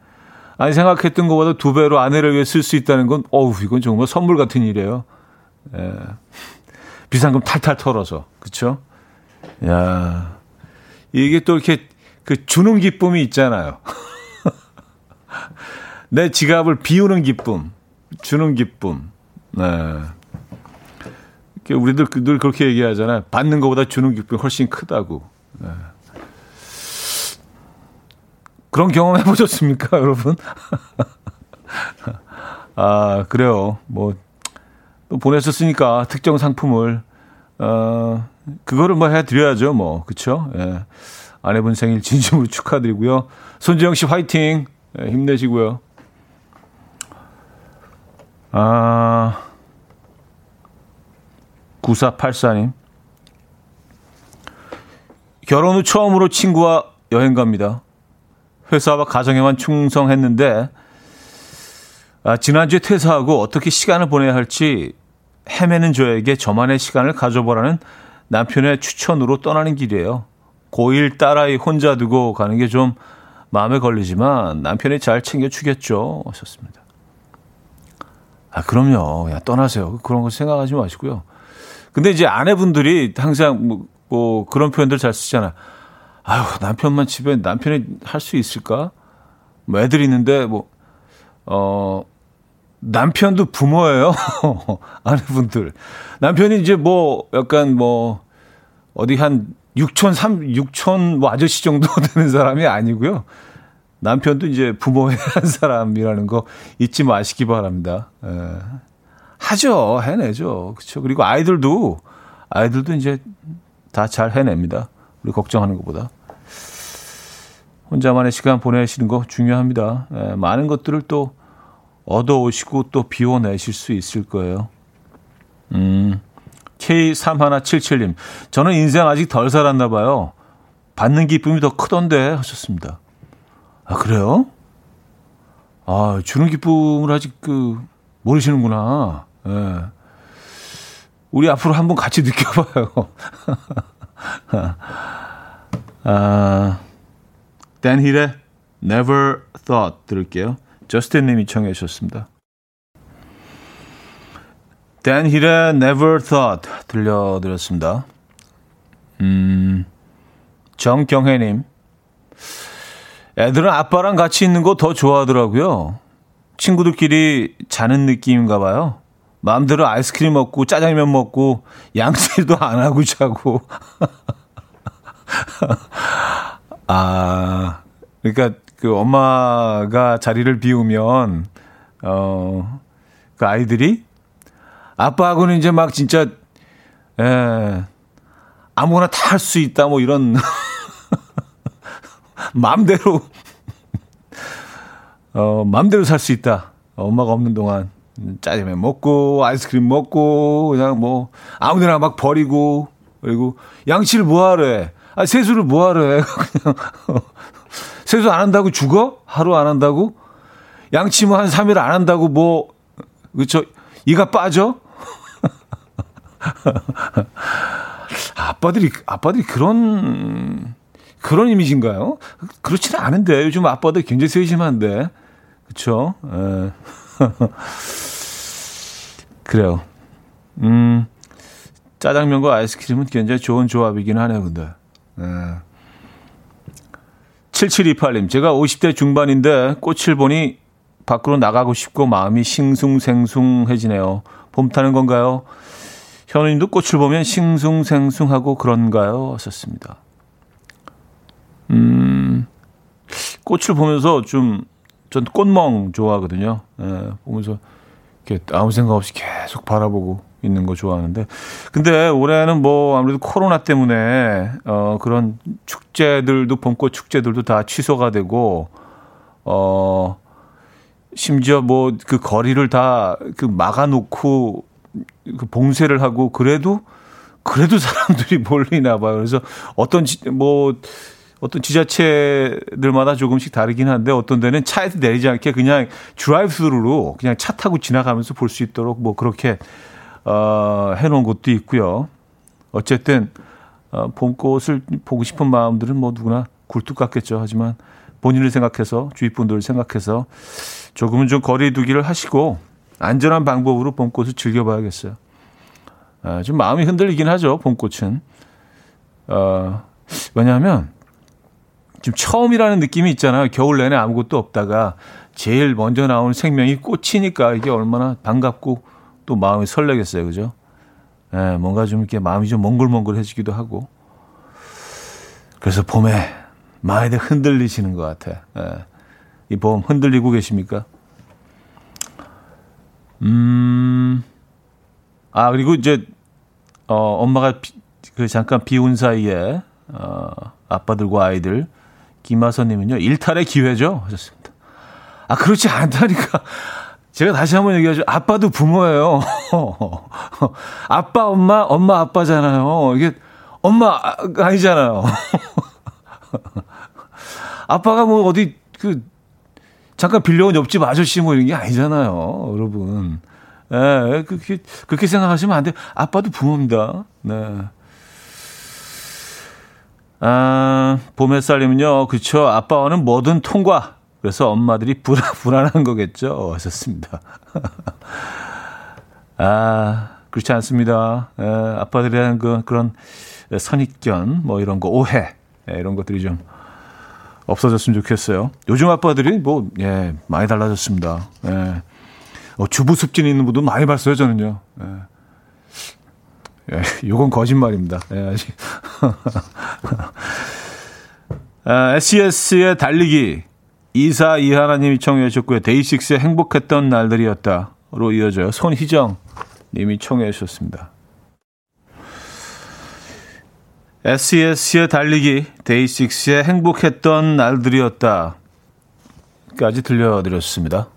아니, 생각했던 것보다 2배로 아내를 위해 쓸 수 있다는 건, 이건 정말 선물 같은 일이에요. 예. 비상금 탈탈 털어서, 그렇죠? 야, 이게 또 이렇게 주는 기쁨이 있잖아요. 내 지갑을 비우는 기쁨, 주는 기쁨. 네. 우리들 늘 그렇게 얘기하잖아요. 받는 것보다 주는 기쁨이 훨씬 크다고. 네. 그런 경험 해보셨습니까, 여러분? 아, 그래요. 또 보냈었으니까 특정 상품을. 그거를 해드려야죠, 그쵸? 예. 아내분 생일 진심으로 축하드리고요. 손지영 씨 화이팅! 예, 힘내시고요. 아, 9484님. 결혼 후 처음으로 친구와 여행 갑니다. 회사와 가정에만 충성했는데, 지난주에 퇴사하고 어떻게 시간을 보내야 할지 헤매는 저에게 저만의 시간을 가져보라는 남편의 추천으로 떠나는 길이에요. 고1 딸아이 혼자 두고 가는 게 좀 마음에 걸리지만 남편이 잘 챙겨주겠죠. 하셨습니다. 아, 그럼요. 떠나세요. 그런 거 생각하지 마시고요. 근데 이제 아내분들이 항상 그런 표현들 잘 쓰잖아요. 아유, 남편만 집에, 남편이 할 수 있을까? 애들이 있는데, 남편도 부모예요. 아내분들. 남편이 이제 어디 한 6천 아저씨 정도 되는 사람이 아니고요. 남편도 이제 부모의 한 사람이라는 거 잊지 마시기 바랍니다. 예. 하죠. 해내죠. 그렇죠. 그리고 아이들도 이제 다 잘 해냅니다. 우리 걱정하는 것보다. 혼자만의 시간 보내시는 거 중요합니다. 예. 많은 것들을 또 얻어오시고 또 비워내실 수 있을 거예요. K3177님. 저는 인생 아직 덜 살았나 봐요. 받는 기쁨이 더 크던데 하셨습니다. 아, 그래요? 아, 주는 기쁨을 아직 모르시는구나. 예. 우리 앞으로 한번 같이 느껴봐요. 아, Dan Hill의 Never Thought 들을게요. 저스틴님이 청해 주셨습니다. 댄 힐의 Never Thought 들려드렸습니다. 정경혜님, 애들은 아빠랑 같이 있는 거 더 좋아하더라고요. 친구들끼리 자는 느낌인가 봐요. 마음대로 아이스크림 먹고 짜장면 먹고 양치도 안 하고 자고. 아, 그러니까 그 엄마가 자리를 비우면 그 아이들이 아빠하고는 이제 막 진짜 아무거나 다 할 수 있다 뭐 이런 마음대로 마음대로 살 수 있다. 엄마가 없는 동안 짜장면 먹고 아이스크림 먹고 그냥 뭐 아무데나 막 버리고, 그리고 양치를 뭐하래? 아, 세수를 뭐하래? 그냥 세수 안 한다고 죽어? 하루 안 한다고? 양치 뭐 한 3일 안 한다고 뭐 그쵸? 이가 빠져? 아빠들이 그런 이미지인가요? 그렇지는 않은데 요즘 아빠들 굉장히 세심한데 그렇죠? 그래요. 짜장면과 아이스크림은 굉장히 좋은 조합이긴 하네요, 근데. 7728님, 제가 50대 중반인데 꽃을 보니 밖으로 나가고 싶고 마음이 싱숭생숭해지네요. 봄 타는 건가요? 현우님도 꽃을 보면 싱숭생숭하고 그런가요? 썼습니다. 꽃을 보면서 좀, 전 꽃멍 좋아하거든요. 예, 보면서 이렇게 아무 생각 없이 계속 바라보고 있는 거 좋아하는데, 근데 올해는 뭐 아무래도 코로나 때문에 그런 축제들도, 봄꽃 축제들도 다 취소가 되고, 심지어 뭐 그 거리를 다 그 막아놓고 그 봉쇄를 하고, 그래도 사람들이 몰리나 봐요. 그래서 어떤 지자체들마다 조금씩 다르긴 한데, 어떤 데는 차에서 내리지 않게 그냥 드라이브스루로 그냥 차 타고 지나가면서 볼 수 있도록 뭐 그렇게 해놓은 것도 있고요. 어쨌든 봄꽃을 보고 싶은 마음들은 뭐 누구나 굴뚝 같겠죠. 하지만 본인을 생각해서, 주위 분들을 생각해서 조금은 좀 거리 두기를 하시고 안전한 방법으로 봄꽃을 즐겨봐야겠어요. 좀 마음이 흔들리긴 하죠, 봄꽃은. 왜냐하면 지금 처음이라는 느낌이 있잖아요. 겨울 내내 아무것도 없다가 제일 먼저 나오는 생명이 꽃이니까 이게 얼마나 반갑고 또 마음이 설레겠어요, 그죠? 예, 뭔가 좀 이렇게 마음이 좀 몽글몽글해지기도 하고. 그래서 봄에 많이들 흔들리시는 것 같아. 예, 이 봄 흔들리고 계십니까? 아, 그리고 이제 엄마가 그 잠깐 비운 사이에 아빠들과 아이들. 김하선님은요, 일탈의 기회죠 하셨습니다. 아, 그렇지 않다니까. 제가 다시 한번 얘기하죠. 아빠도 부모예요. 아빠, 엄마, 아빠잖아요. 이게 엄마가 아니잖아요. 아빠가 뭐 어디 그 잠깐 빌려온 옆집 아저씨 뭐 이런 게 아니잖아요, 여러분. 네, 그렇게 생각하시면 안 돼요. 아빠도 부모입니다. 네. 아, 봄 햇살님은요, 그쵸, 아빠와는 뭐든 통과. 그래서 엄마들이 불안한 거겠죠 하셨습니다. 아, 그렇지 않습니다. 에, 아빠들에 대한 그런 선입견 뭐 이런 거, 오해, 이런 것들이 좀 없어졌으면 좋겠어요. 요즘 아빠들이 뭐 많이 달라졌습니다. 주부 습진 있는 분도 많이 봤어요, 저는요. 요건 거짓말입니다. SES의 달리기 2421님이 청해 주셨고요. 데이식스의 행복했던 날들이었다로 이어져요. 손희정 님이 청해 주셨습니다. SES의 달리기, 데이식스의 행복했던 날들이었다까지 들려드렸습니다.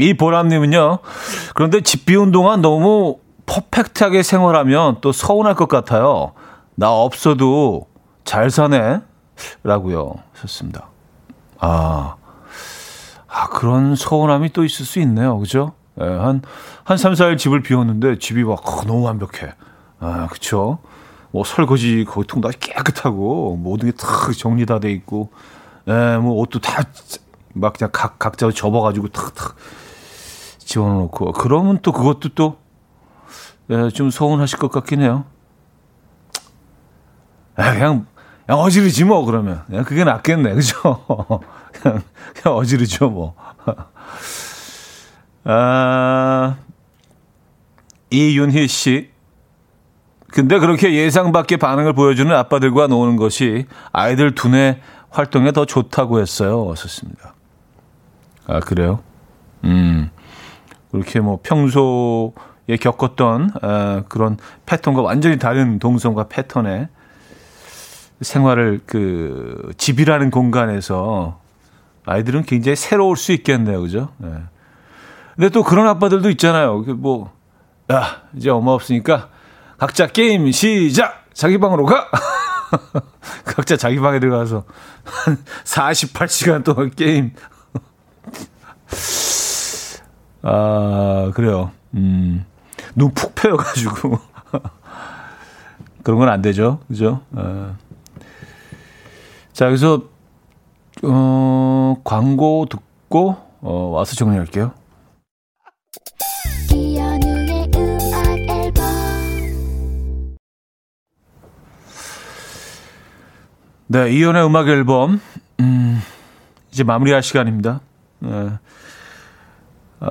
이보람님은요, 그런데 집 비운 동안 너무 퍼펙트하게 생활하면 또 서운할 것 같아요. 나 없어도 잘 사네 라고요 썼습니다. 그런 서운함이 또 있을 수 있네요, 그죠? 예, 한 3, 4일 집을 비웠는데 집이 막 너무 완벽해. 아, 그쵸? 뭐 설거지 거기통도 아주 깨끗하고 모든 게 탁 정리 다 돼 있고, 예, 뭐 옷도 다 막 그냥 각자로 접어가지고 탁 집어넣고 그러면 또 그것도 또 좀 서운하실 것 같긴 해요. 그냥 어지르지 뭐 그러면 그냥 그게 낫겠네, 그죠? 그냥 어지르죠 뭐. 아, 이윤희 씨. 근데 그렇게 예상 밖의 반응을 보여주는 아빠들과 노는 것이 아이들 두뇌 활동에 더 좋다고 했어요. 썼습니다. 아, 그래요? 그렇게 뭐 평소에 겪었던 그런 패턴과 완전히 다른 동선과 패턴의 생활을 그 집이라는 공간에서 아이들은 굉장히 새로울 수 있겠네요. 그죠? 네. 근데 또 그런 아빠들도 있잖아요. 뭐, 야, 이제 엄마 없으니까 각자 게임 시작! 자기 방으로 가! 각자 자기 방에 들어가서 한 48시간 동안 게임. 아, 그래요. 눈 푹 패여가지고. 그런 건 안 되죠. 그죠? 자, 여기서, 광고 듣고, 와서 정리할게요. 이현우의 음악 앨범. 네, 이현우의 음악 앨범. 이제 마무리할 시간입니다.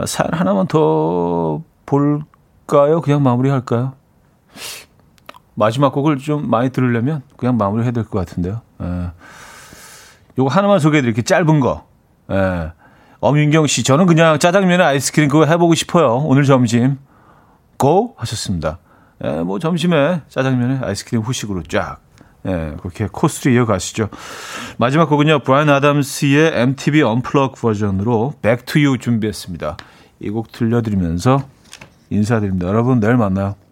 사연 하나만 더 볼까요? 그냥 마무리할까요? 마지막 곡을 좀 많이 들으려면 그냥 마무리해야 될 것 같은데요. 요거 하나만 소개해드릴게요. 짧은 거. 엄윤경 씨, 저는 그냥 짜장면에 아이스크림 그거 해보고 싶어요. 오늘 점심. 고? 하셨습니다. 뭐 점심에 짜장면에 아이스크림 후식으로 쫙. 그렇게 코스로 이어가시죠. 마지막 곡은요. 브라이언 아담스의 MTV 언플러그 버전으로 Back to You 준비했습니다. 이 곡 들려드리면서 인사드립니다. 여러분, 내일 만나요.